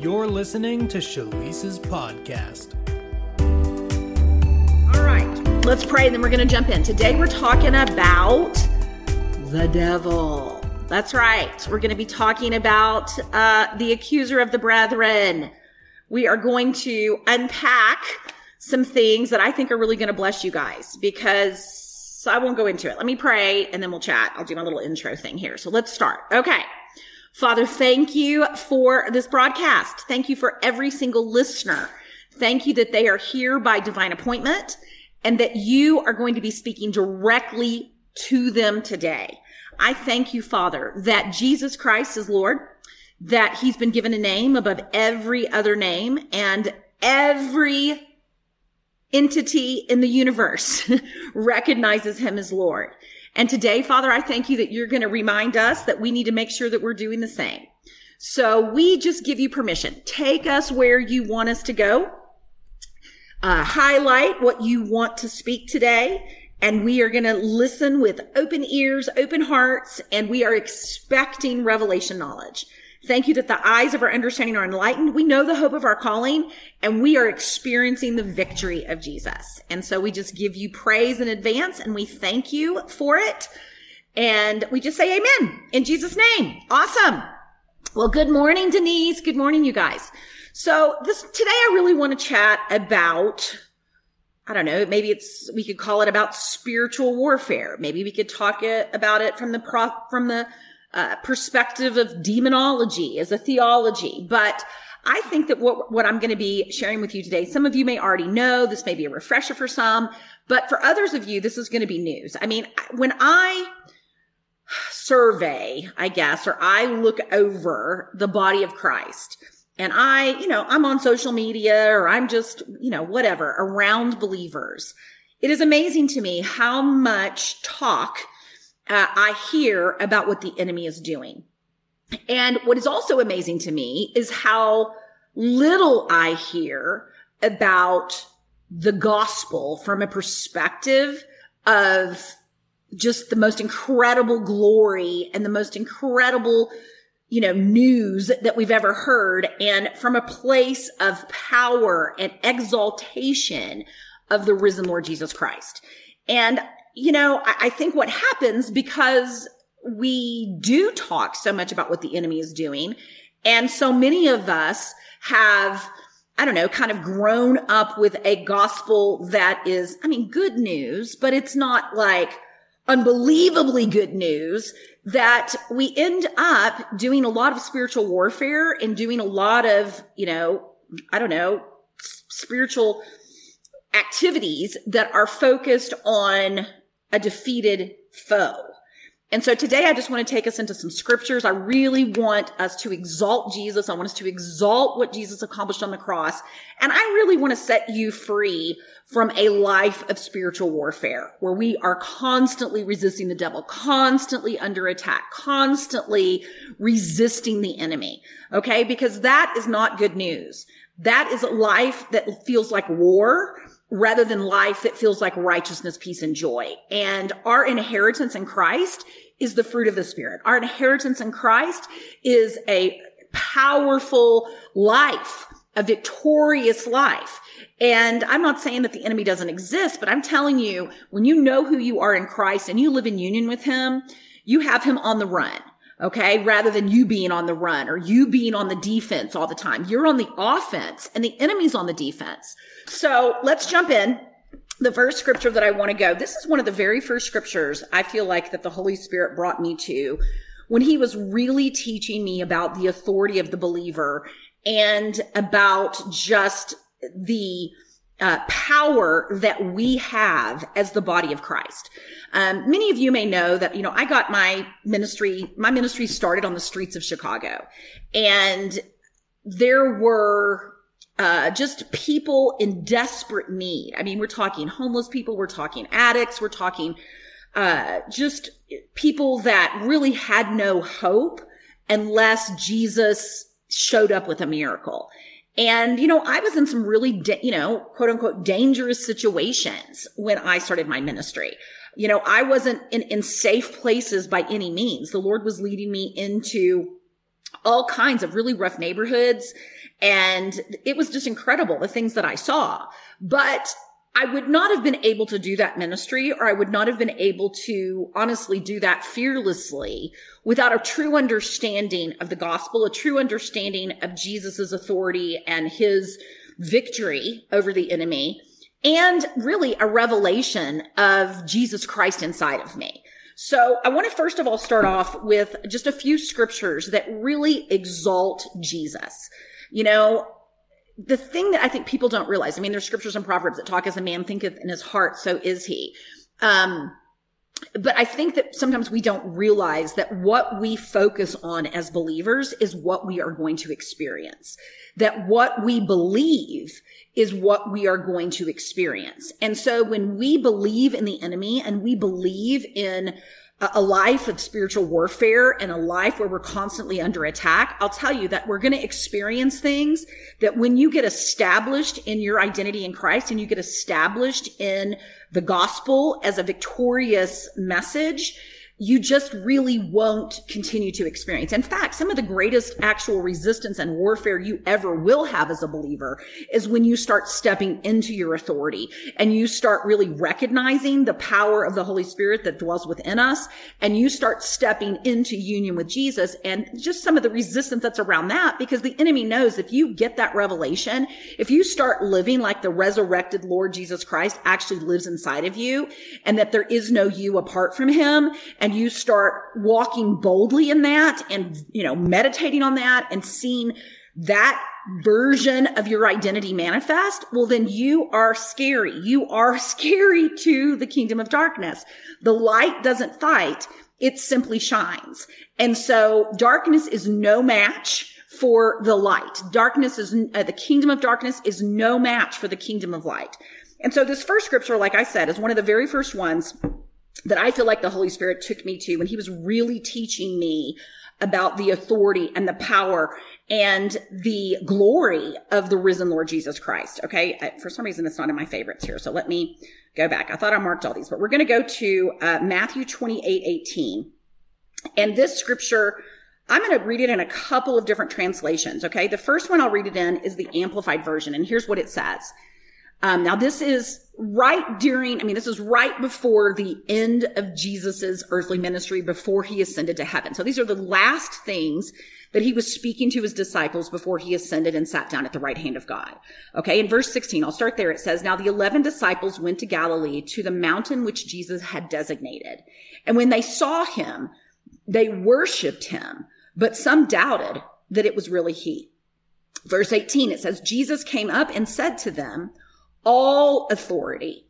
You're listening to Shalise's podcast. All right, let's pray, and then we're going to jump in. Today we're talking about the devil. That's right. We're going to be talking about the accuser of the brethren. We are going to unpack some things that I think are really going to bless you guys, because so I won't go into it. Let me pray, and then we'll chat. I'll do my little intro thing here. So let's start. Okay. Father, thank you for this broadcast. Thank you for every single listener. Thank you that they are here by divine appointment and that you are going to be speaking directly to them today. I thank you, Father, that Jesus Christ is Lord, that he's been given a name above every other name, and every entity in the universe recognizes him as Lord. And today, Father, I thank you that you're going to remind us that we need to make sure that we're doing the same. So we just give you permission. Take us where you want us to go. Highlight what you want to speak today. And we are going to listen with open ears, open hearts, and we are expecting revelation knowledge. Thank you that the eyes of our understanding are enlightened. We know the hope of our calling, and we are experiencing the victory of Jesus. And so we just give you praise in advance, and we thank you for it. And we just say amen in Jesus' name. Awesome. Well, good morning, Denise. Good morning, you guys. So today I really want to chat about, I don't know, maybe we could call it about spiritual warfare. Maybe we could talk about it from the perspective of demonology as a theology. But I think that what I'm going to be sharing with you today, some of you may already know, this may be a refresher for some, but for others of you, this is going to be news. I mean, when I survey, I guess, or I look over the body of Christ, and I'm on social media, or I'm just, whatever, around believers, it is amazing to me how much talk I hear about what the enemy is doing. And what is also amazing to me is how little I hear about the gospel from a perspective of just the most incredible glory and the most incredible, news that we've ever heard. And from a place of power and exaltation of the risen Lord Jesus Christ. And I think what happens, because we do talk so much about what the enemy is doing, and so many of us have, kind of grown up with a gospel that is, good news, but it's not like unbelievably good news, that we end up doing a lot of spiritual warfare and doing a lot of, spiritual activities that are focused on a defeated foe. And so today I just want to take us into some scriptures. I really want us to exalt Jesus. I want us to exalt what Jesus accomplished on the cross. And I really want to set you free from a life of spiritual warfare where we are constantly resisting the devil, constantly under attack, constantly resisting the enemy. Okay? Because that is not good news. That is a life that feels like war, rather than life that feels like righteousness, peace, and joy. And our inheritance in Christ is the fruit of the Spirit. Our inheritance in Christ is a powerful life, a victorious life. And I'm not saying that the enemy doesn't exist, but I'm telling you, when you know who you are in Christ and you live in union with him, you have him on the run. Okay, rather than you being on the run or you being on the defense all the time. You're on the offense and the enemy's on the defense. So let's jump in. The first scripture that I want to go, this is one of the very first scriptures I feel like that the Holy Spirit brought me to when he was really teaching me about the authority of the believer and about just the power that we have as the body of Christ. Many of you may know that, I got my ministry started on the streets of Chicago, and there were just people in desperate need. We're talking homeless people, we're talking addicts, we're talking just people that really had no hope unless Jesus showed up with a miracle. And, I was in some really, quote unquote, dangerous situations when I started my ministry. I wasn't in safe places by any means. The Lord was leading me into all kinds of really rough neighborhoods And it was just incredible, the things that I saw. But I would not have been able to do that ministry, or I would not have been able to honestly do that fearlessly without a true understanding of the gospel, a true understanding of Jesus's authority and his victory over the enemy, and really a revelation of Jesus Christ inside of me. So I want to first of all start off with just a few scriptures that really exalt Jesus. You know, the thing that I think people don't realize, I mean, there's scriptures in Proverbs that talk as a man thinketh in his heart, so is he. But I think that sometimes we don't realize that what we focus on as believers is what we are going to experience, that what we believe is what we are going to experience. And so when we believe in the enemy and we believe in a life of spiritual warfare and a life where we're constantly under attack, I'll tell you that we're going to experience things that when you get established in your identity in Christ and you get established in the gospel as a victorious message, you just really won't continue to experience. In fact, some of the greatest actual resistance and warfare you ever will have as a believer is when you start stepping into your authority and you start really recognizing the power of the Holy Spirit that dwells within us, and you start stepping into union with Jesus, and just some of the resistance that's around that, because the enemy knows if you get that revelation, if you start living like the resurrected Lord Jesus Christ actually lives inside of you and that there is no you apart from him, and you start walking boldly in that and, you know, meditating on that and seeing that version of your identity manifest, well, then you are scary. You are scary to the kingdom of darkness. The light doesn't fight. It simply shines. And so darkness is no match for the light. Darkness is the kingdom of darkness is no match for the kingdom of light. And so this first scripture, like I said, is one of the very first ones that I feel like the Holy Spirit took me to when he was really teaching me about the authority and the power and the glory of the risen Lord Jesus Christ. Okay. For some reason, it's not in my favorites here. So let me go back. I thought I marked all these, but we're going to go to Matthew 28:18. And this scripture, I'm going to read it in a couple of different translations. Okay. The first one I'll read it in is the Amplified Version. And here's what it says. Now this is right before the end of Jesus's earthly ministry, before he ascended to heaven. So these are the last things that he was speaking to his disciples before he ascended and sat down at the right hand of God. Okay. In verse 16, I'll start there. It says, now the 11 disciples went to Galilee to the mountain which Jesus had designated. And when they saw him, they worshiped him, but some doubted that it was really he. Verse 18, it says, Jesus came up and said to them, all authority,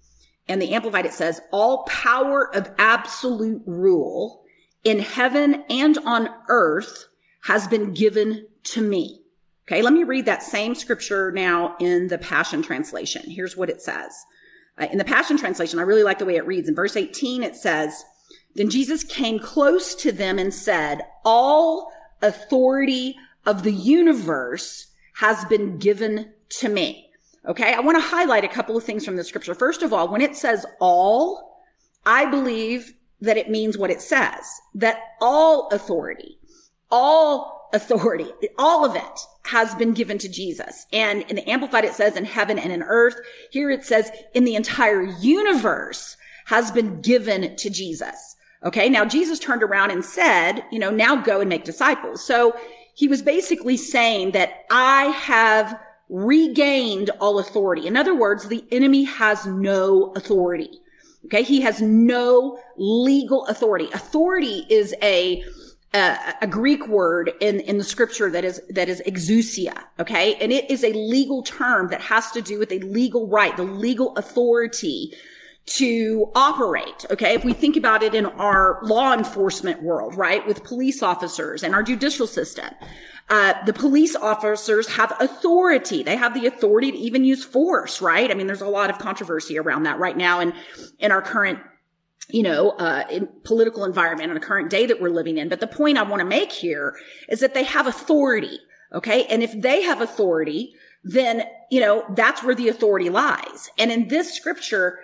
and the Amplified, it says, all power of absolute rule in heaven and on earth has been given to me. Okay, let me read that same scripture now in the Passion Translation. Here's what it says. In the Passion Translation, I really like the way it reads. In verse 18, it says, then Jesus came close to them and said, all authority of the universe has been given to me. Okay, I want to highlight a couple of things from the scripture. First of all, when it says all, I believe that it means what it says, that all authority, all of it has been given to Jesus. And in the Amplified, it says in heaven and in earth. Here it says in the entire universe has been given to Jesus. Okay, now Jesus turned around and said, you know, now go and make disciples. So he was basically saying that I have regained all authority. In other words, the enemy has no authority. Okay. He has no legal authority. Authority is a Greek word in the scripture that is exousia. Okay. And it is a legal term that has to do with a legal right, the legal authority to operate. Okay. If we think about it in our law enforcement world, right, with police officers and our judicial system, the police officers have authority. They have the authority to even use force, right? I mean, there's a lot of controversy around that right now in our current, you know, political environment and the current day that we're living in. But the point I want to make here is that they have authority. Okay. And if they have authority, then, you know, that's where the authority lies. And in this scripture,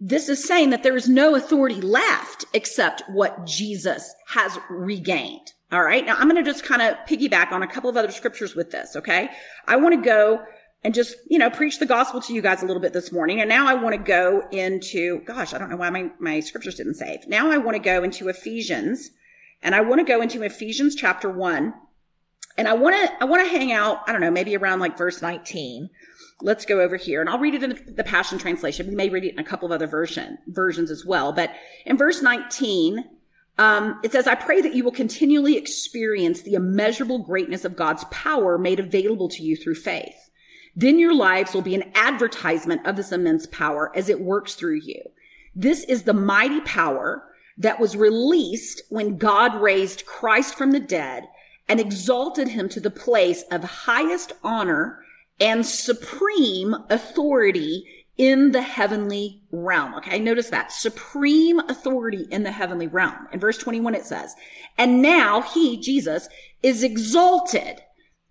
This is saying that there is no authority left except what Jesus has regained. All right. Now I'm going to just kind of piggyback on a couple of other scriptures with this. Okay. I want to go and just, preach the gospel to you guys a little bit this morning. And now I want to go into, gosh, I don't know why my scriptures didn't save. Now I want to go into Ephesians, and I want to go into Ephesians chapter 1. And I want to hang out, I don't know, maybe around like verse 19. Let's go over here, and I'll read it in the Passion Translation. We may read it in a couple of other versions as well. But in verse 19, it says, I pray that you will continually experience the immeasurable greatness of God's power made available to you through faith. Then your lives will be an advertisement of this immense power as it works through you. This is the mighty power that was released when God raised Christ from the dead and exalted him to the place of highest honor and supreme authority in the heavenly realm. Okay, notice that. Supreme authority in the heavenly realm. In verse 21, it says, and now he, Jesus, is exalted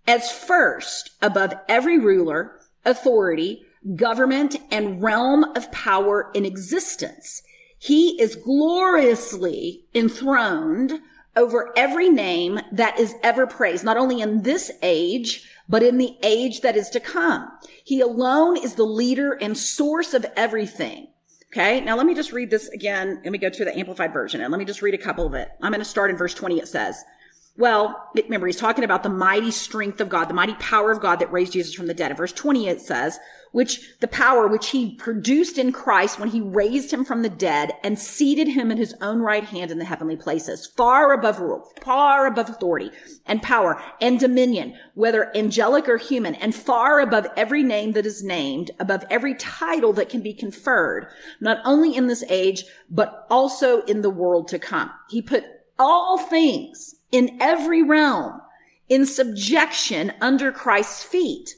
as first above every ruler, authority, government, and realm of power in existence. He is gloriously enthroned over every name that is ever praised, not only in this age, but in the age that is to come. He alone is the leader and source of everything. Okay, now let me just read this again. Let me go to the Amplified Version, and let me just read a couple of it. I'm going to start in verse 20. It says, well, remember, he's talking about the mighty strength of God, the mighty power of God that raised Jesus from the dead. In verse 20, it says, the power which he produced in Christ when he raised him from the dead and seated him in his own right hand in the heavenly places, far above rule, far above authority and power and dominion, whether angelic or human, and far above every name that is named, above every title that can be conferred, not only in this age, but also in the world to come. He put all things in every realm in subjection under Christ's feet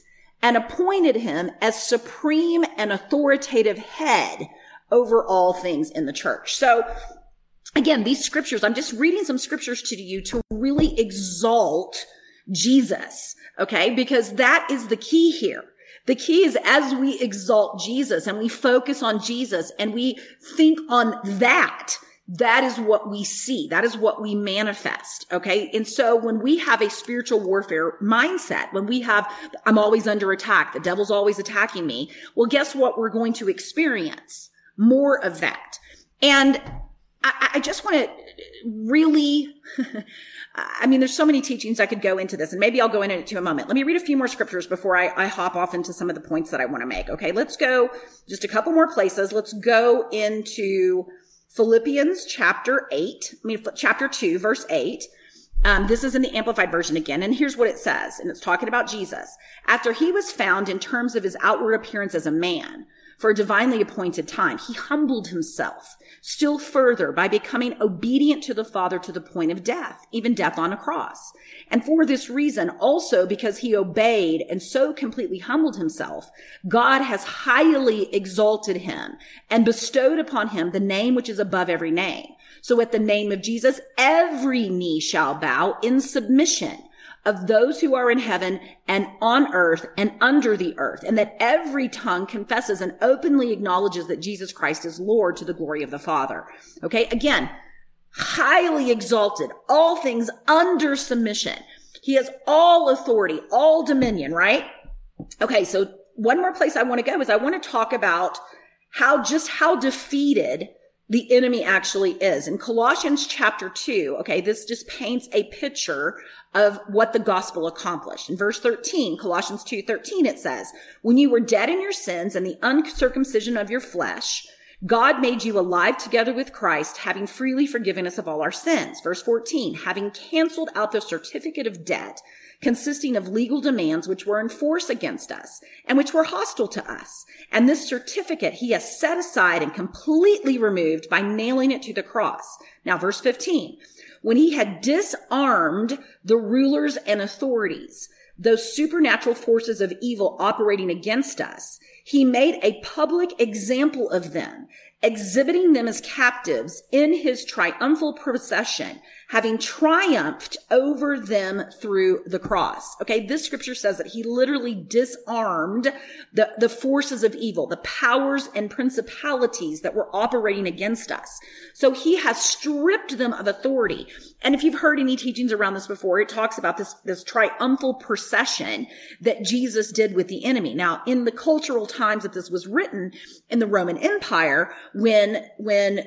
and appointed him as supreme and authoritative head over all things in the church. So again, these scriptures, I'm just reading some scriptures to you to really exalt Jesus. Okay. Because that is the key here. The key is, as we exalt Jesus and we focus on Jesus and we think on that is what we see. That is what we manifest. Okay. And so when we have a spiritual warfare mindset, when we have, I'm always under attack, the devil's always attacking me. Well, guess what? We're going to experience more of that. And I just want to really, I mean, there's so many teachings I could go into this, and maybe I'll go into it in a moment. Let me read a few more scriptures before I hop off into some of the points that I want to make. Okay. Let's go just a couple more places. Let's go into Philippians chapter 2, verse 8. This is in the Amplified Version again, and here's what it says, and it's talking about Jesus. After he was found in terms of his outward appearance as a man, for a divinely appointed time, he humbled himself still further by becoming obedient to the Father to the point of death, even death on a cross. And for this reason, also because he obeyed and so completely humbled himself, God has highly exalted him and bestowed upon him the name which is above every name. So at the name of Jesus, every knee shall bow in submission, of those who are in heaven and on earth and under the earth, and that every tongue confesses and openly acknowledges that Jesus Christ is Lord, to the glory of the Father. Okay, again, highly exalted, all things under submission. He has all authority, all dominion, right? Okay, so one more place I want to go is I want to talk about how defeated the enemy actually is. In Colossians chapter 2, okay, this just paints a picture of what the gospel accomplished. In verse 13, Colossians 2:13, it says, when you were dead in your sins and the uncircumcision of your flesh, God made you alive together with Christ, having freely forgiven us of all our sins. Verse 14, having canceled out the certificate of debt consisting of legal demands which were in force against us and which were hostile to us. And this certificate he has set aside and completely removed by nailing it to the cross. Now, verse 15, when he had disarmed the rulers and authorities, those supernatural forces of evil operating against us, he made a public example of them, exhibiting them as captives in his triumphal procession, having triumphed over them through the cross. Okay, this scripture says that he literally disarmed the forces of evil, the powers and principalities that were operating against us. So he has stripped them of authority. And if you've heard any teachings around this before, it talks about this triumphal procession that Jesus did with the enemy. Now, in the cultural times that this was written in the Roman Empire, when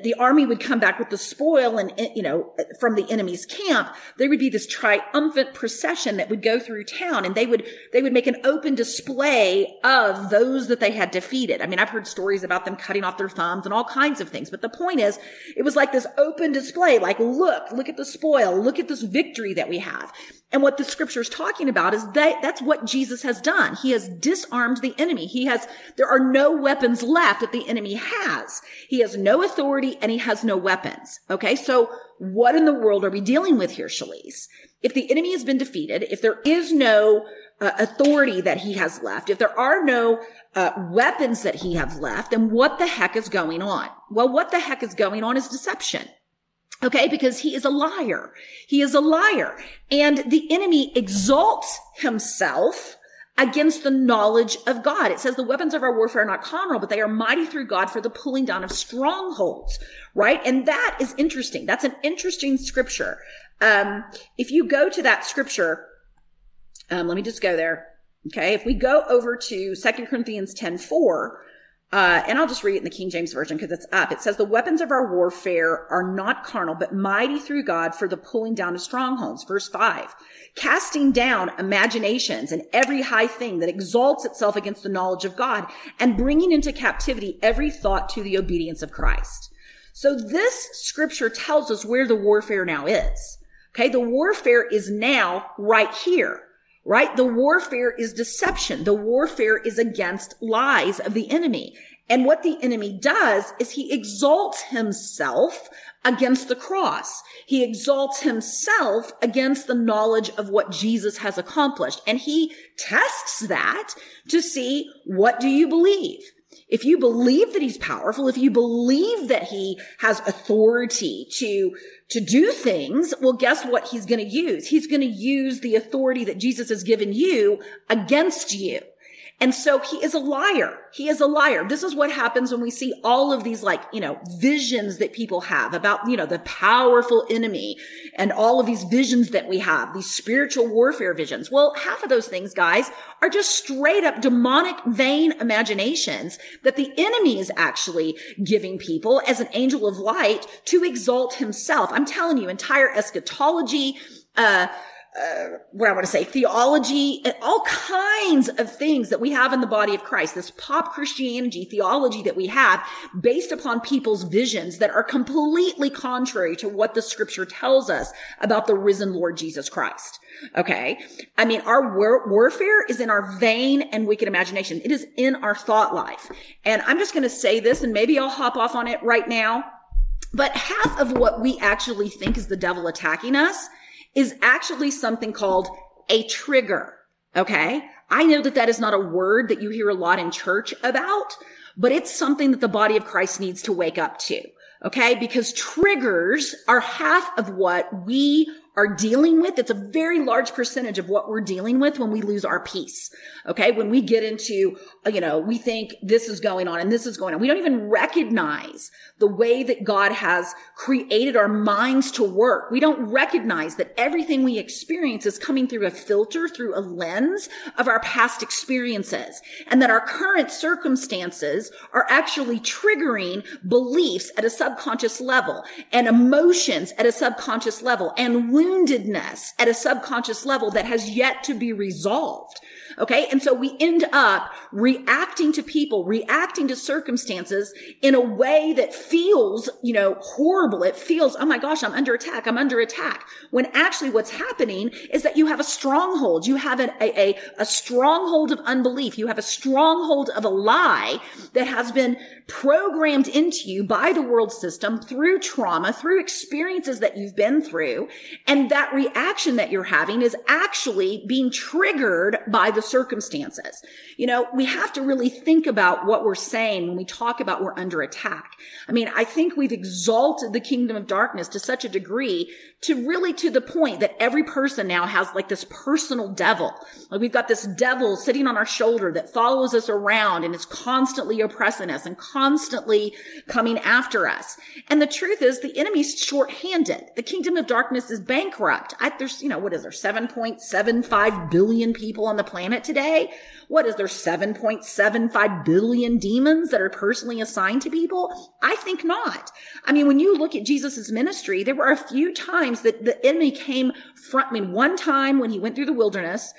the army would come back with the spoil and, you know, from the enemy's camp, there would be this triumphant procession that would go through town, and they would make an open display of those that they had defeated. I mean, I've heard stories about them cutting off their thumbs and all kinds of things, but the point is, it was like this open display, like, look at the spoil, look at this victory that we have. And what the scripture is talking about is that's what Jesus has done. He has disarmed the enemy. There are no weapons left that the enemy has. He has no authority and he has no weapons. Okay. So what in the world are we dealing with here, Shalise? If the enemy has been defeated, if there is no authority that he has left, if there are no weapons that he has left, then what the heck is going on? Well, what the heck is going on is deception. Okay, because he is a liar. He is a liar. And the enemy exalts himself against the knowledge of God. It says the weapons of our warfare are not carnal, but they are mighty through God for the pulling down of strongholds, right? And that is interesting. That's an interesting scripture. If you go to that scripture, let me just go there. Okay, if we go over to 2 Corinthians 10:4, and I'll just read it in the King James Version because it's up. It says, the weapons of our warfare are not carnal, but mighty through God for the pulling down of strongholds. Verse 5, casting down imaginations and every high thing that exalts itself against the knowledge of God, and bringing into captivity every thought to the obedience of Christ. So this scripture tells us where the warfare now is. Okay. The warfare is now right here. Right? The warfare is deception. The warfare is against lies of the enemy. And what the enemy does is he exalts himself against the cross. He exalts himself against the knowledge of what Jesus has accomplished. And he tests that to see, what do you believe? If you believe that he's powerful, if you believe that he has authority to do things, well, guess what he's going to use? He's going to use the authority that Jesus has given you against you. And so he is a liar. He is a liar. This is what happens when we see all of these, like, you know, visions that people have about, you know, the powerful enemy and all of these visions that we have, these spiritual warfare visions. Well, half of those things, guys, are just straight up demonic, vain imaginations that the enemy is actually giving people as an angel of light to exalt himself. I'm telling you, entire eschatology, theology, and all kinds of things that we have in the body of Christ, this pop Christianity theology that we have based upon people's visions that are completely contrary to what the scripture tells us about the risen Lord Jesus Christ. Okay. I mean, our warfare is in our vain and wicked imagination. It is in our thought life. And I'm just going to say this, and maybe I'll hop off on it right now, but half of what we actually think is the devil attacking us is actually something called a trigger, okay? I know that that is not a word that you hear a lot in church about, but it's something that the body of Christ needs to wake up to, okay? Because triggers are half of what we are dealing with. It's a very large percentage of what we're dealing with when we lose our peace, okay? When we get into, you know, we think this is going on and this is going on. We don't even recognize the way that God has created our minds to work. We don't recognize that everything we experience is coming through a filter, through a lens of our past experiences, and that our current circumstances are actually triggering beliefs at a subconscious level, and emotions at a subconscious level, and woundedness at a subconscious level that has yet to be resolved. Okay. And so we end up reacting to people, reacting to circumstances in a way that feels, you know, horrible. It feels, oh my gosh, I'm under attack. I'm under attack. When actually what's happening is that you have a stronghold. You have a stronghold of unbelief. You have a stronghold of a lie that has been programmed into you by the world system through trauma, through experiences that you've been through. And that reaction that you're having is actually being triggered by the circumstances. You know, we have to really think about what we're saying when we talk about we're under attack. I mean, I think we've exalted the kingdom of darkness to such a degree to the point that every person now has like this personal devil. Like we've got this devil sitting on our shoulder that follows us around and is constantly oppressing us and constantly coming after us. And the truth is the enemy's shorthanded. The kingdom of darkness is bankrupt. There's, you know, what is there? 7.75 billion people on the planet today. What is there? 7.75 billion demons that are personally assigned to people? I think not. I mean, when you look at Jesus's ministry, there were a few times that the enemy came front. I mean, one time when he went through the wilderness,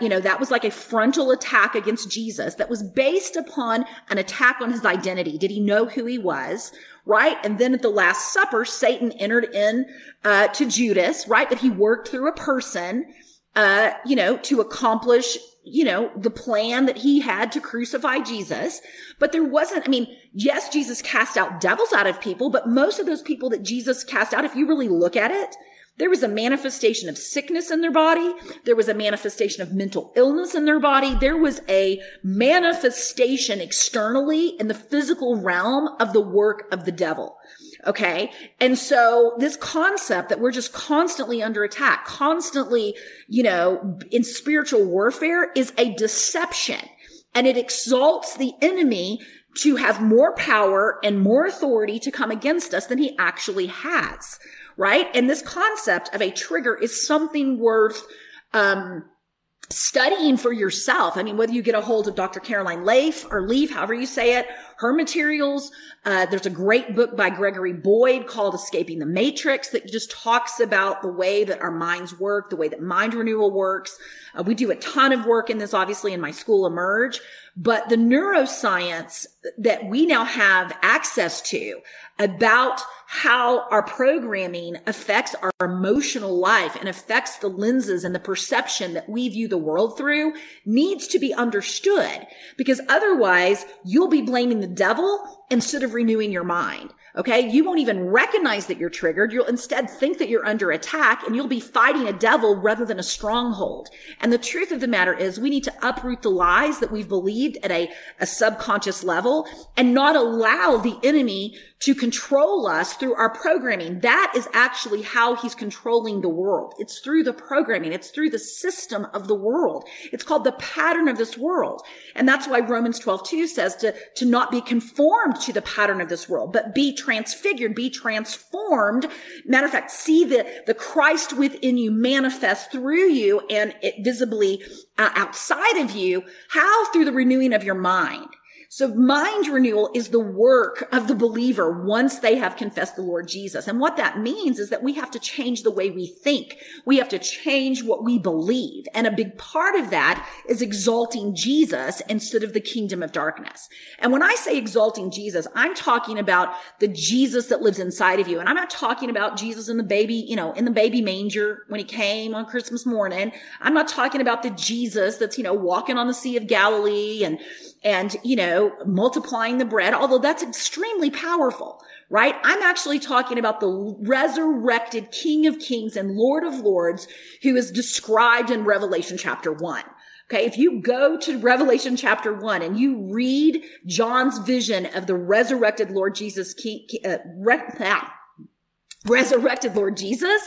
you know, that was like a frontal attack against Jesus that was based upon an attack on his identity. Did he know who he was? Right? And then at the Last Supper, Satan entered in, to Judas, right? That he worked through a person, you know, to accomplish, you know, the plan that he had to crucify Jesus. But there wasn't, I mean, yes, Jesus cast out devils out of people, but most of those people that Jesus cast out, if you really look at it, there was a manifestation of sickness in their body. There was a manifestation of mental illness in their body. There was a manifestation externally in the physical realm of the work of the devil. Okay. And so this concept that we're just constantly under attack, constantly, you know, in spiritual warfare is a deception, and it exalts the enemy to have more power and more authority to come against us than he actually has. Right? And this concept of a trigger is something worth studying for yourself. I mean, whether you get a hold of Dr. Caroline Leaf or Leaf, however you say it, her materials. There's a great book by Gregory Boyd called Escaping the Matrix that just talks about the way that our minds work, the way that mind renewal works. We do a ton of work in this, obviously, in my school, Emerge. But the neuroscience that we now have access to about how our programming affects our emotional life and affects the lenses and the perception that we view the world through needs to be understood, because otherwise you'll be blaming the devil instead of renewing your mind. Okay. You won't even recognize that you're triggered. You'll instead think that you're under attack, and you'll be fighting a devil rather than a stronghold. And the truth of the matter is we need to uproot the lies that we've believed at a subconscious level and not allow the enemy to control us through our programming. That is actually how he's controlling the world. It's through the programming. It's through the system of the world. It's called the pattern of this world. And that's why Romans 12:2 says to not be conformed to the pattern of this world, but be transfigured, be transformed. Matter of fact, see the Christ within you manifest through you and it visibly outside of you. How? Through the renewing of your mind. So mind renewal is the work of the believer once they have confessed the Lord Jesus. And what that means is that we have to change the way we think. We have to change what we believe. And a big part of that is exalting Jesus instead of the kingdom of darkness. And when I say exalting Jesus, I'm talking about the Jesus that lives inside of you. And I'm not talking about Jesus in the baby, you know, in the baby manger when he came on Christmas morning. I'm not talking about the Jesus that's, you know, walking on the Sea of Galilee and, you know, multiplying the bread, although that's extremely powerful, right? I'm actually talking about the resurrected King of Kings and Lord of Lords who is described in Revelation chapter 1. Okay, if you go to Revelation chapter 1 and you read John's vision of the resurrected Lord Jesus, resurrected Lord Jesus,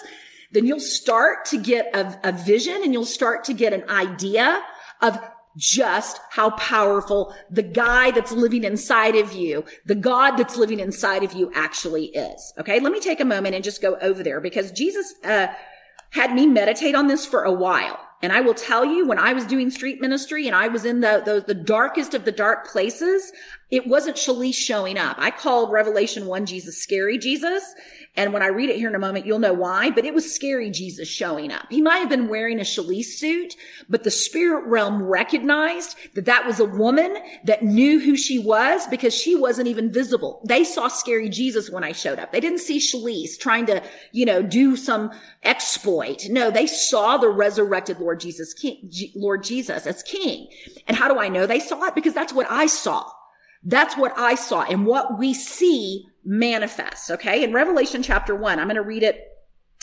then you'll start to get a vision and you'll start to get an idea of just how powerful the guy that's living inside of you, the God that's living inside of you actually is. Okay, let me take a moment and just go over there, because Jesus had me meditate on this for a while. And I will tell you, when I was doing street ministry and I was in the darkest of the dark places, it wasn't Shalise showing up. I called Revelation 1 Jesus scary Jesus. And when I read it here in a moment, you'll know why, but it was scary Jesus showing up. He might have been wearing a Shalise suit, but the spirit realm recognized that that was a woman that knew who she was, because she wasn't even visible. They saw scary Jesus when I showed up. They didn't see Shalise trying to, you know, do some exploit. No, they saw the resurrected Lord Jesus as King. And how do I know they saw it? Because that's what I saw. That's what I saw, and what we see manifests. Okay. In Revelation chapter 1, I'm going to read it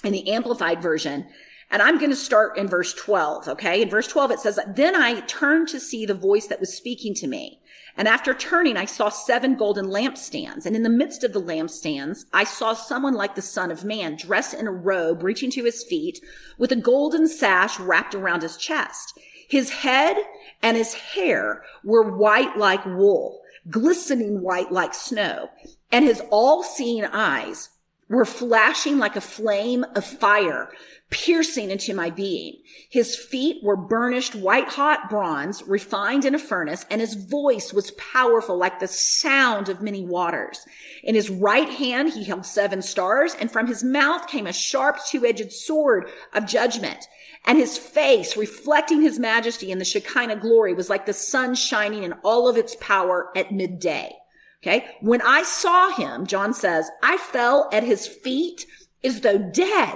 in the Amplified Version. And I'm going to start in verse 12, okay? In verse 12, it says, "Then I turned to see the voice that was speaking to me. And after turning, I saw 7 golden lampstands. And in the midst of the lampstands, I saw someone like the Son of Man, dressed in a robe reaching to his feet, with a golden sash wrapped around his chest. His head and his hair were white like wool, glistening white like snow. And his all-seeing eyes were flashing like a flame of fire, piercing into my being. His feet were burnished white-hot bronze, refined in a furnace, and his voice was powerful like the sound of many waters. In his right hand he held 7 stars, and from his mouth came a sharp two-edged sword of judgment. And his face, reflecting his majesty and the Shekinah glory, was like the sun shining in all of its power at midday." Okay. "When I saw him," John says, "I fell at his feet as though dead.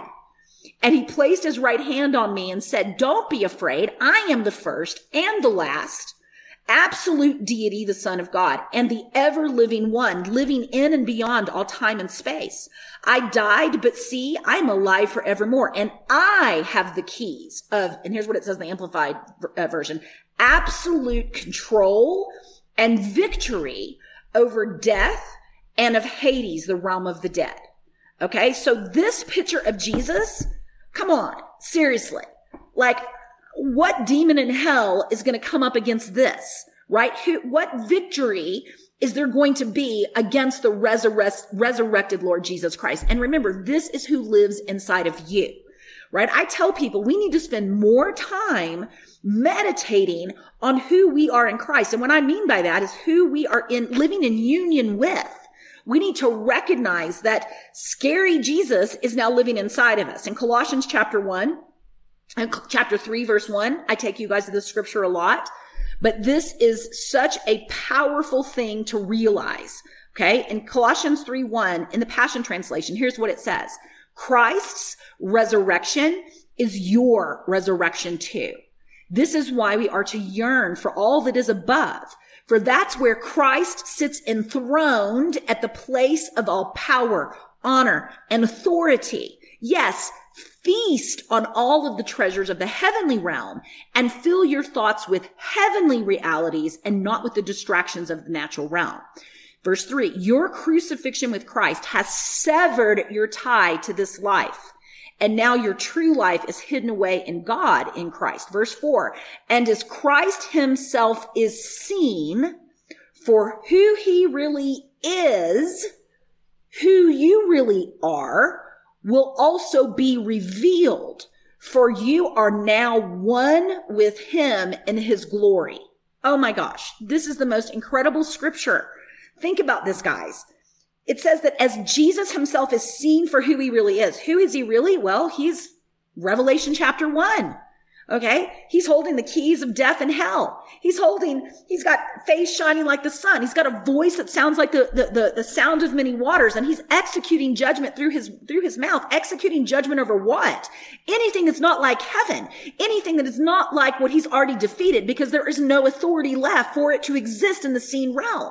And he placed his right hand on me and said, 'Don't be afraid. I am the first and the last, absolute deity, the Son of God, and the ever-living one, living in and beyond all time and space. I died, but see, I'm alive forevermore. And I have the keys of,'" and here's what it says in the Amplified Version, "absolute control and victory over death and of Hades, the realm of the dead." Okay. So this picture of Jesus, come on, seriously. Like, what demon in hell is going to come up against this, right? What victory is there going to be against the resurrected Lord Jesus Christ? And remember, this is who lives inside of you, right? I tell people we need to spend more time meditating on who we are in Christ. And what I mean by that is who we are in living in union with. We need to recognize that scary Jesus is now living inside of us. In Colossians chapter 3, verse 1, I take you guys to this scripture a lot, but this is such a powerful thing to realize. Okay. In Colossians 3:1 in the Passion Translation, here's what it says. Christ's resurrection is your resurrection too. This is why we are to yearn for all that is above, for that's where Christ sits enthroned at the place of all power, honor, and authority. Yes, feast on all of the treasures of the heavenly realm and fill your thoughts with heavenly realities and not with the distractions of the natural realm. Verse 3, your crucifixion with Christ has severed your tie to this life, and now your true life is hidden away in God in Christ. Verse 4, and as Christ himself is seen for who he really is, who you really are, will also be revealed, for you are now one with him in his glory. Oh my gosh, this is the most incredible scripture. Think about this, guys. It says that as Jesus himself is seen for who he really is. Who is he really? Well, he's Revelation chapter 1. Okay. He's holding the keys of death and hell. He's got face shining like the sun. He's got a voice that sounds like the sound of many waters, and he's executing judgment through his mouth, executing judgment over what? Anything that's not like heaven, anything that is not like what he's already defeated, because there is no authority left for it to exist in the seen realm.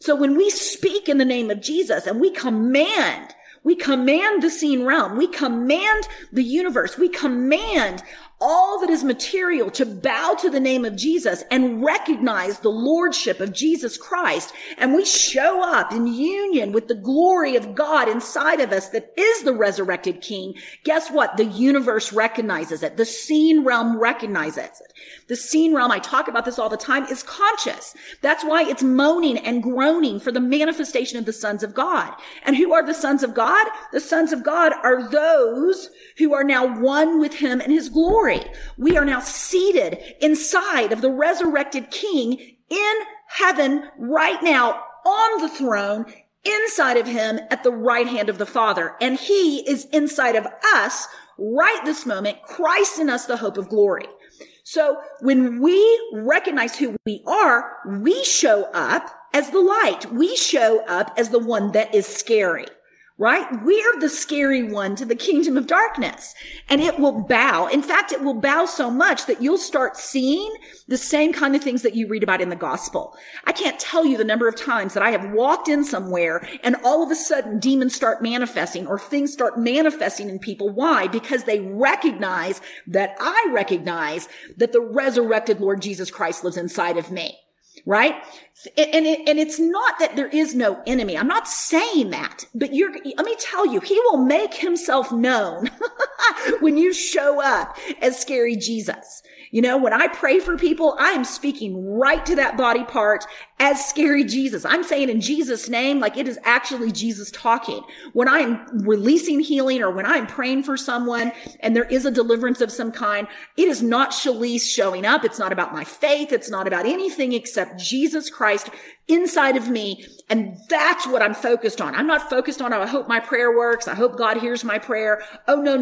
So when we speak in the name of Jesus and we command the seen realm, we command the universe, we command all that is material to bow to the name of Jesus and recognize the lordship of Jesus Christ. And we show up in union with the glory of God inside of us that is the resurrected King. Guess what? The universe recognizes it. The seen realm recognizes it. The seen realm, I talk about this all the time, is conscious. That's why it's moaning and groaning for the manifestation of the sons of God. And who are the sons of God? The sons of God are those who are now one with him in his glory. We are now seated inside of the resurrected King in heaven right now on the throne inside of him at the right hand of the Father. And he is inside of us right this moment, Christ in us, the hope of glory. So when we recognize who we are, we show up as the light. We show up as the one that is scary. right? We're the scary one to the kingdom of darkness, and it will bow. In fact, it will bow so much that you'll start seeing the same kind of things that you read about in the gospel. I can't tell you the number of times that I have walked in somewhere and all of a sudden demons start manifesting or things start manifesting in people. Why? Because they recognize that I recognize that the resurrected Lord Jesus Christ lives inside of me. Right? And it's not that there is no enemy. I'm not saying that, but let me tell you, he will make himself known when you show up as scary Jesus. You know, when I pray for people, I am speaking right to that body part as scary Jesus. I'm saying in Jesus' name, like it is actually Jesus talking. When I am releasing healing or when I'm praying for someone and there is a deliverance of some kind, it is not Shalise showing up. It's not about my faith. It's not about anything except Jesus Christ inside of me. And that's what I'm focused on. I'm not focused on, oh, I hope my prayer works. I hope God hears my prayer. Oh, no.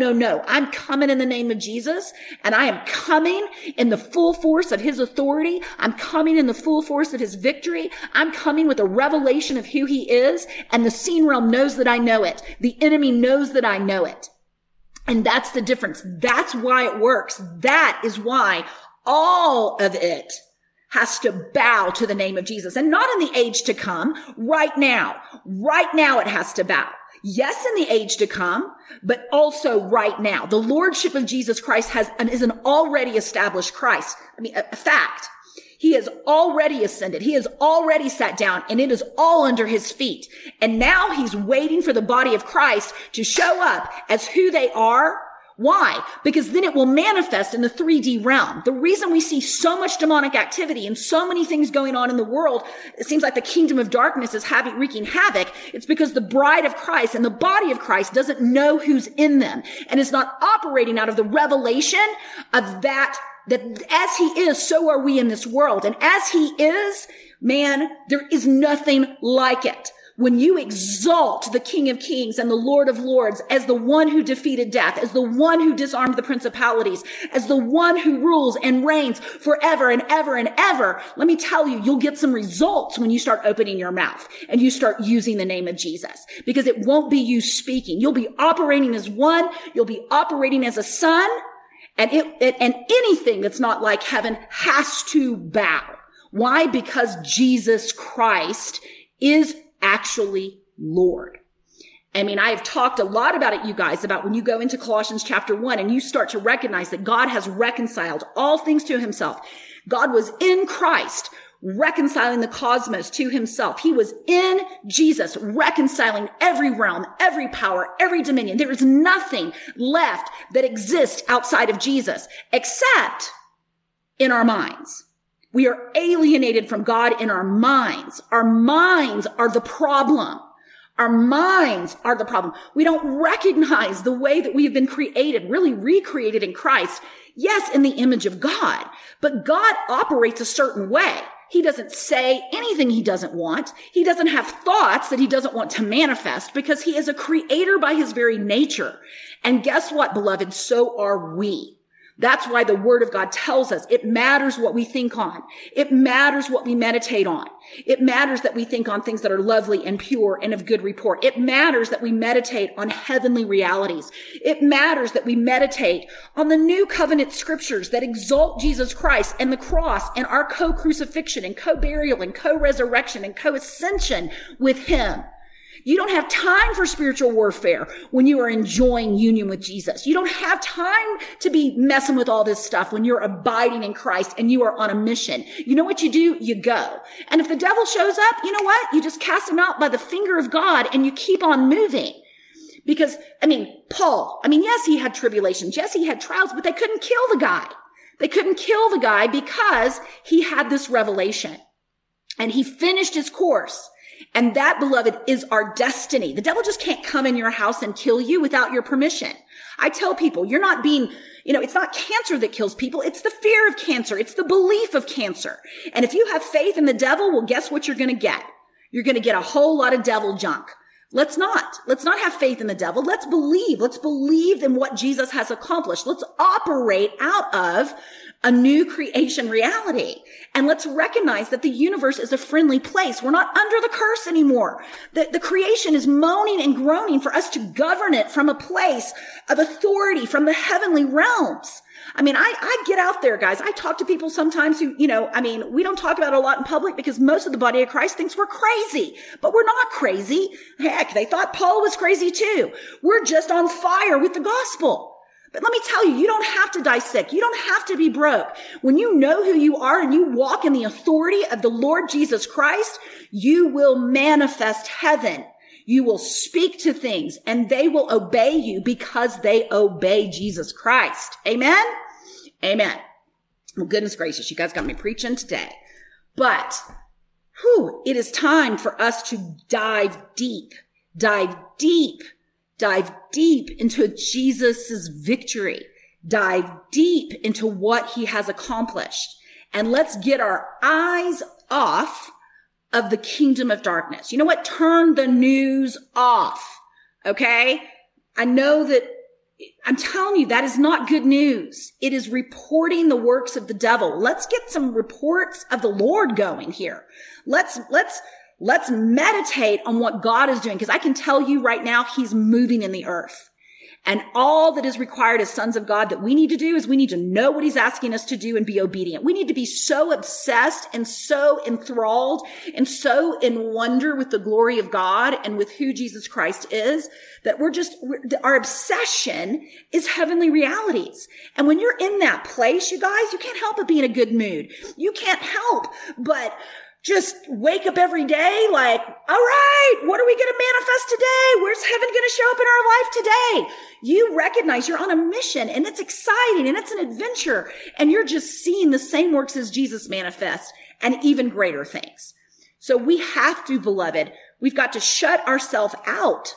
I'm coming in the name of Jesus, and I am coming in the full force of his authority. I'm coming in the full force of his victory. I'm coming with a revelation of who he is, and the seen realm knows that I know it. The enemy knows that I know it. And that's the difference. That's why it works. That is why all of it has to bow to the name of Jesus, and not in the age to come, right now it has to bow. Yes, in the age to come, but also right now. The lordship of Jesus Christ is an already established Christ. I mean, a fact. He has already ascended. He has already sat down, and it is all under his feet. And now he's waiting for the body of Christ to show up as who they are. Why? Because then it will manifest in the 3D realm. The reason we see so much demonic activity and so many things going on in the world, it seems like the kingdom of darkness is wreaking havoc. It's because the bride of Christ and the body of Christ doesn't know who's in them and is not operating out of the revelation of that as he is, so are we in this world. And as he is, man, there is nothing like it. When you exalt the King of Kings and the Lord of Lords as the one who defeated death, as the one who disarmed the principalities, as the one who rules and reigns forever and ever and ever, let me tell you, you'll get some results when you start opening your mouth and you start using the name of Jesus, because it won't be you speaking. You'll be operating as one. You'll be operating as a son, and and anything that's not like heaven has to bow. Why? Because Jesus Christ is actually Lord. I mean, I've talked a lot about it, you guys, about when you go into Colossians chapter 1 and you start to recognize that God has reconciled all things to himself. God was in Christ, reconciling the cosmos to himself. He was in Jesus, reconciling every realm, every power, every dominion. There is nothing left that exists outside of Jesus, except in our minds. We are alienated from God in our minds. Our minds are the problem. Our minds are the problem. We don't recognize the way that we have been created, really recreated in Christ. Yes, in the image of God, but God operates a certain way. He doesn't say anything he doesn't want. He doesn't have thoughts that he doesn't want to manifest, because he is a creator by his very nature. And guess what, beloved? So are we. That's why the word of God tells us it matters what we think on. It matters what we meditate on. It matters that we think on things that are lovely and pure and of good report. It matters that we meditate on heavenly realities. It matters that we meditate on the new covenant scriptures that exalt Jesus Christ and the cross and our co-crucifixion and co-burial and co-resurrection and co-ascension with him. You don't have time for spiritual warfare when you are enjoying union with Jesus. You don't have time to be messing with all this stuff when you're abiding in Christ and you are on a mission. You know what you do? You go. And if the devil shows up, you know what? You just cast him out by the finger of God and you keep on moving. Because, Paul, yes, he had tribulations. Yes, he had trials, but they couldn't kill the guy. They couldn't kill the guy because he had this revelation and he finished his course. And that, beloved, is our destiny. The devil just can't come in your house and kill you without your permission. I tell people, you're not being, it's not cancer that kills people. It's the fear of cancer. It's the belief of cancer. And if you have faith in the devil, well, guess what you're going to get? You're going to get a whole lot of devil junk. Let's not have faith in the devil. Let's believe in what Jesus has accomplished. Let's operate out of a new creation reality. And let's recognize that the universe is a friendly place. We're not under the curse anymore. The creation is moaning and groaning for us to govern it from a place of authority from the heavenly realms. I mean, I get out there, guys. I talk to people sometimes who, we don't talk about it a lot in public because most of the body of Christ thinks we're crazy, but we're not crazy. Heck, they thought Paul was crazy too. We're just on fire with the gospel. But let me tell you, you don't have to dissect. You don't have to be broke. When you know who you are and you walk in the authority of the Lord Jesus Christ, you will manifest heaven. You will speak to things and they will obey you because they obey Jesus Christ. Amen? Amen. Well, goodness gracious, you guys got me preaching today. But it is time for us to dive deep into Jesus's victory. Dive deep into what he has accomplished. And let's get our eyes off of the kingdom of darkness. You know what? Turn the news off. Okay. I know that I'm telling you that is not good news. It is reporting the works of the devil. Let's get some reports of the Lord going here. Let's meditate on what God is doing. Cause I can tell you right now, he's moving in the earth. And all that is required as sons of God that we need to do is we need to know what he's asking us to do and be obedient. We need to be so obsessed and so enthralled and so in wonder with the glory of God and with who Jesus Christ is that our obsession is heavenly realities. And when you're in that place, you guys, you can't help but be in a good mood. You can't help but just wake up every day like, all right, what are we going to manifest today? Where's heaven going to show up in our life today? You recognize you're on a mission and it's exciting and it's an adventure and you're just seeing the same works as Jesus manifest and even greater things. So we have to, beloved, we've got to shut ourselves out.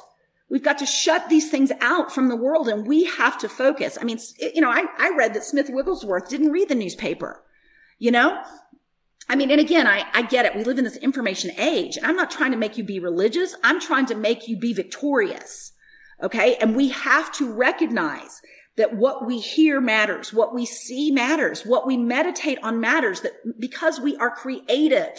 We've got to shut these things out from the world and we have to focus. I mean, I read that Smith Wigglesworth didn't read the newspaper, and again, I get it. We live in this information age, and I'm not trying to make you be religious. I'm trying to make you be victorious. Okay. And we have to recognize that what we hear matters, what we see matters, what we meditate on matters, that because we are creative.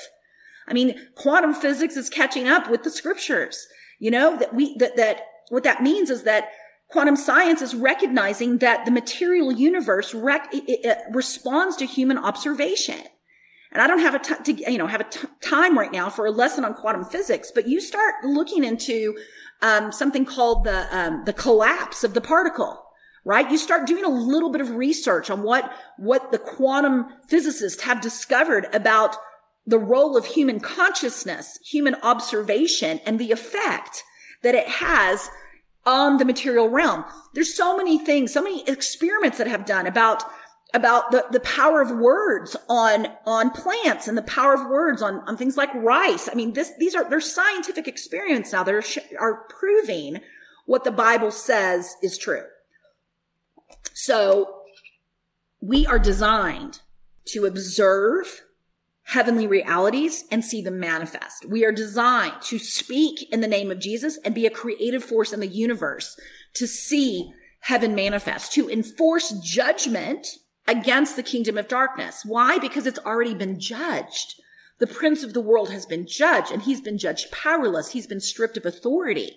I mean, quantum physics is catching up with the scriptures, that what that means is that quantum science is recognizing that the material universe responds to human observation. And I don't have time right now for a lesson on quantum physics, but you start looking into something called the collapse of the particle, right? You start doing a little bit of research on what the quantum physicists have discovered about the role of human consciousness, human observation, and the effect that it has on the material realm. There's so many things, so many experiments that have done about the power of words on plants and the power of words on things like rice. I mean, there's scientific experiments now that are proving what the Bible says is true. So we are designed to observe heavenly realities and see them manifest. We are designed to speak in the name of Jesus and be a creative force in the universe to see heaven manifest, to enforce judgment against the kingdom of darkness. Why? Because it's already been judged. The prince of the world has been judged and he's been judged powerless. He's been stripped of authority.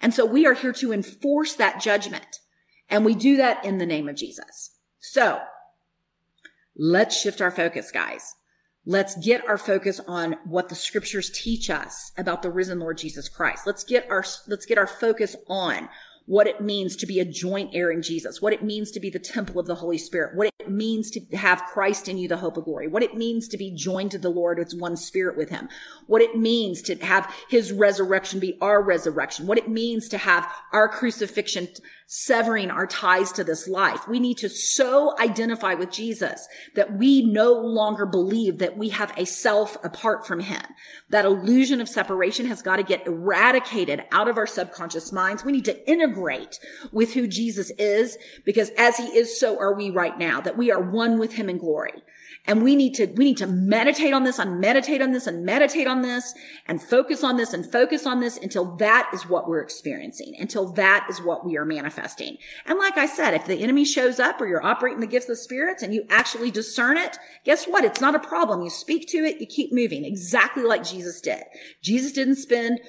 And so we are here to enforce that judgment. And we do that in the name of Jesus. So let's shift our focus, guys. Let's get our focus on what the scriptures teach us about the risen Lord Jesus Christ. Let's get our focus on what it means to be a joint heir in Jesus, what it means to be the temple of the Holy Spirit, what it means to have Christ in you, the hope of glory, what it means to be joined to the Lord as one spirit with him, what it means to have his resurrection be our resurrection, what it means to have our crucifixion severing our ties to this life. We need to so identify with Jesus that we no longer believe that we have a self apart from him. That illusion of separation has got to get eradicated out of our subconscious minds. We need to integrate integrate with who Jesus is, because as he is, so are we right now, that we are one with him in glory. And we need to meditate on this and meditate on this and meditate on this and focus on this and focus on this until that is what we're experiencing, until that is what we are manifesting. And like I said, if the enemy shows up or you're operating the gifts of the spirits and you actually discern it, guess what? It's not a problem. You speak to it, you keep moving, exactly like Jesus did. Jesus didn't spend,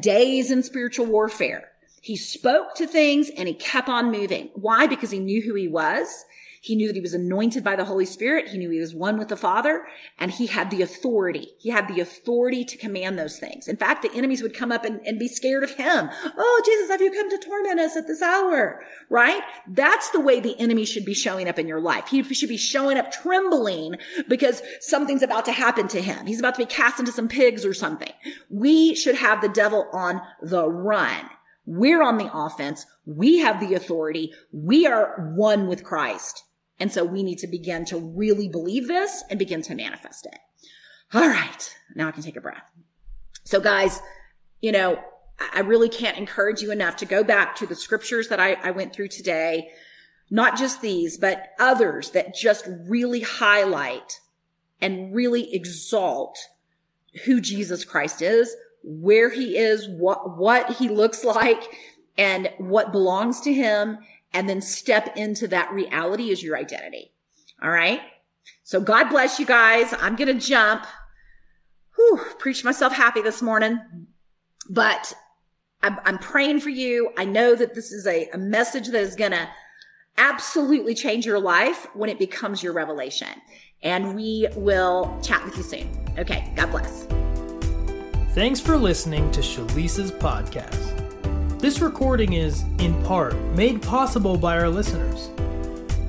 days in spiritual warfare. He spoke to things and he kept on moving. Why? Because he knew who he was. He knew that he was anointed by the Holy Spirit. He knew he was one with the Father, and he had the authority. He had the authority to command those things. In fact, the enemies would come up and be scared of him. Oh, Jesus, have you come to torment us at this hour? Right? That's the way the enemy should be showing up in your life. He should be showing up trembling because something's about to happen to him. He's about to be cast into some pigs or something. We should have the devil on the run. We're on the offense. We have the authority. We are one with Christ. And so we need to begin to really believe this and begin to manifest it. All right. Now I can take a breath. So guys, I really can't encourage you enough to go back to the scriptures that I went through today, not just these, but others that just really highlight and really exalt who Jesus Christ is, where he is, what he looks like, and what belongs to him. And then step into that reality as your identity. All right. So God bless you guys. I'm going to jump. Preach myself happy this morning, but I'm praying for you. I know that this is a message that is going to absolutely change your life when it becomes your revelation. And we will chat with you soon. Okay. God bless. Thanks for listening to Shalise's podcast. This recording is, in part, made possible by our listeners.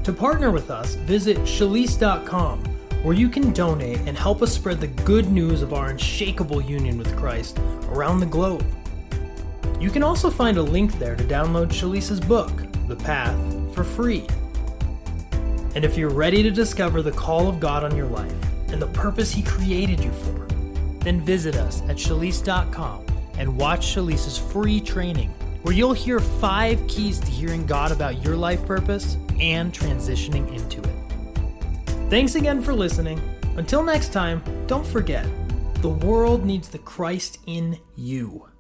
To partner with us, visit Shalise.com, where you can donate and help us spread the good news of our unshakable union with Christ around the globe. You can also find a link there to download Shalise's book, The Path, for free. And if you're ready to discover the call of God on your life and the purpose He created you for, then visit us at Shalise.com and watch Shalise's free training, where you'll hear 5 keys to hearing God about your life purpose and transitioning into it. Thanks again for listening. Until next time, don't forget, the world needs the Christ in you.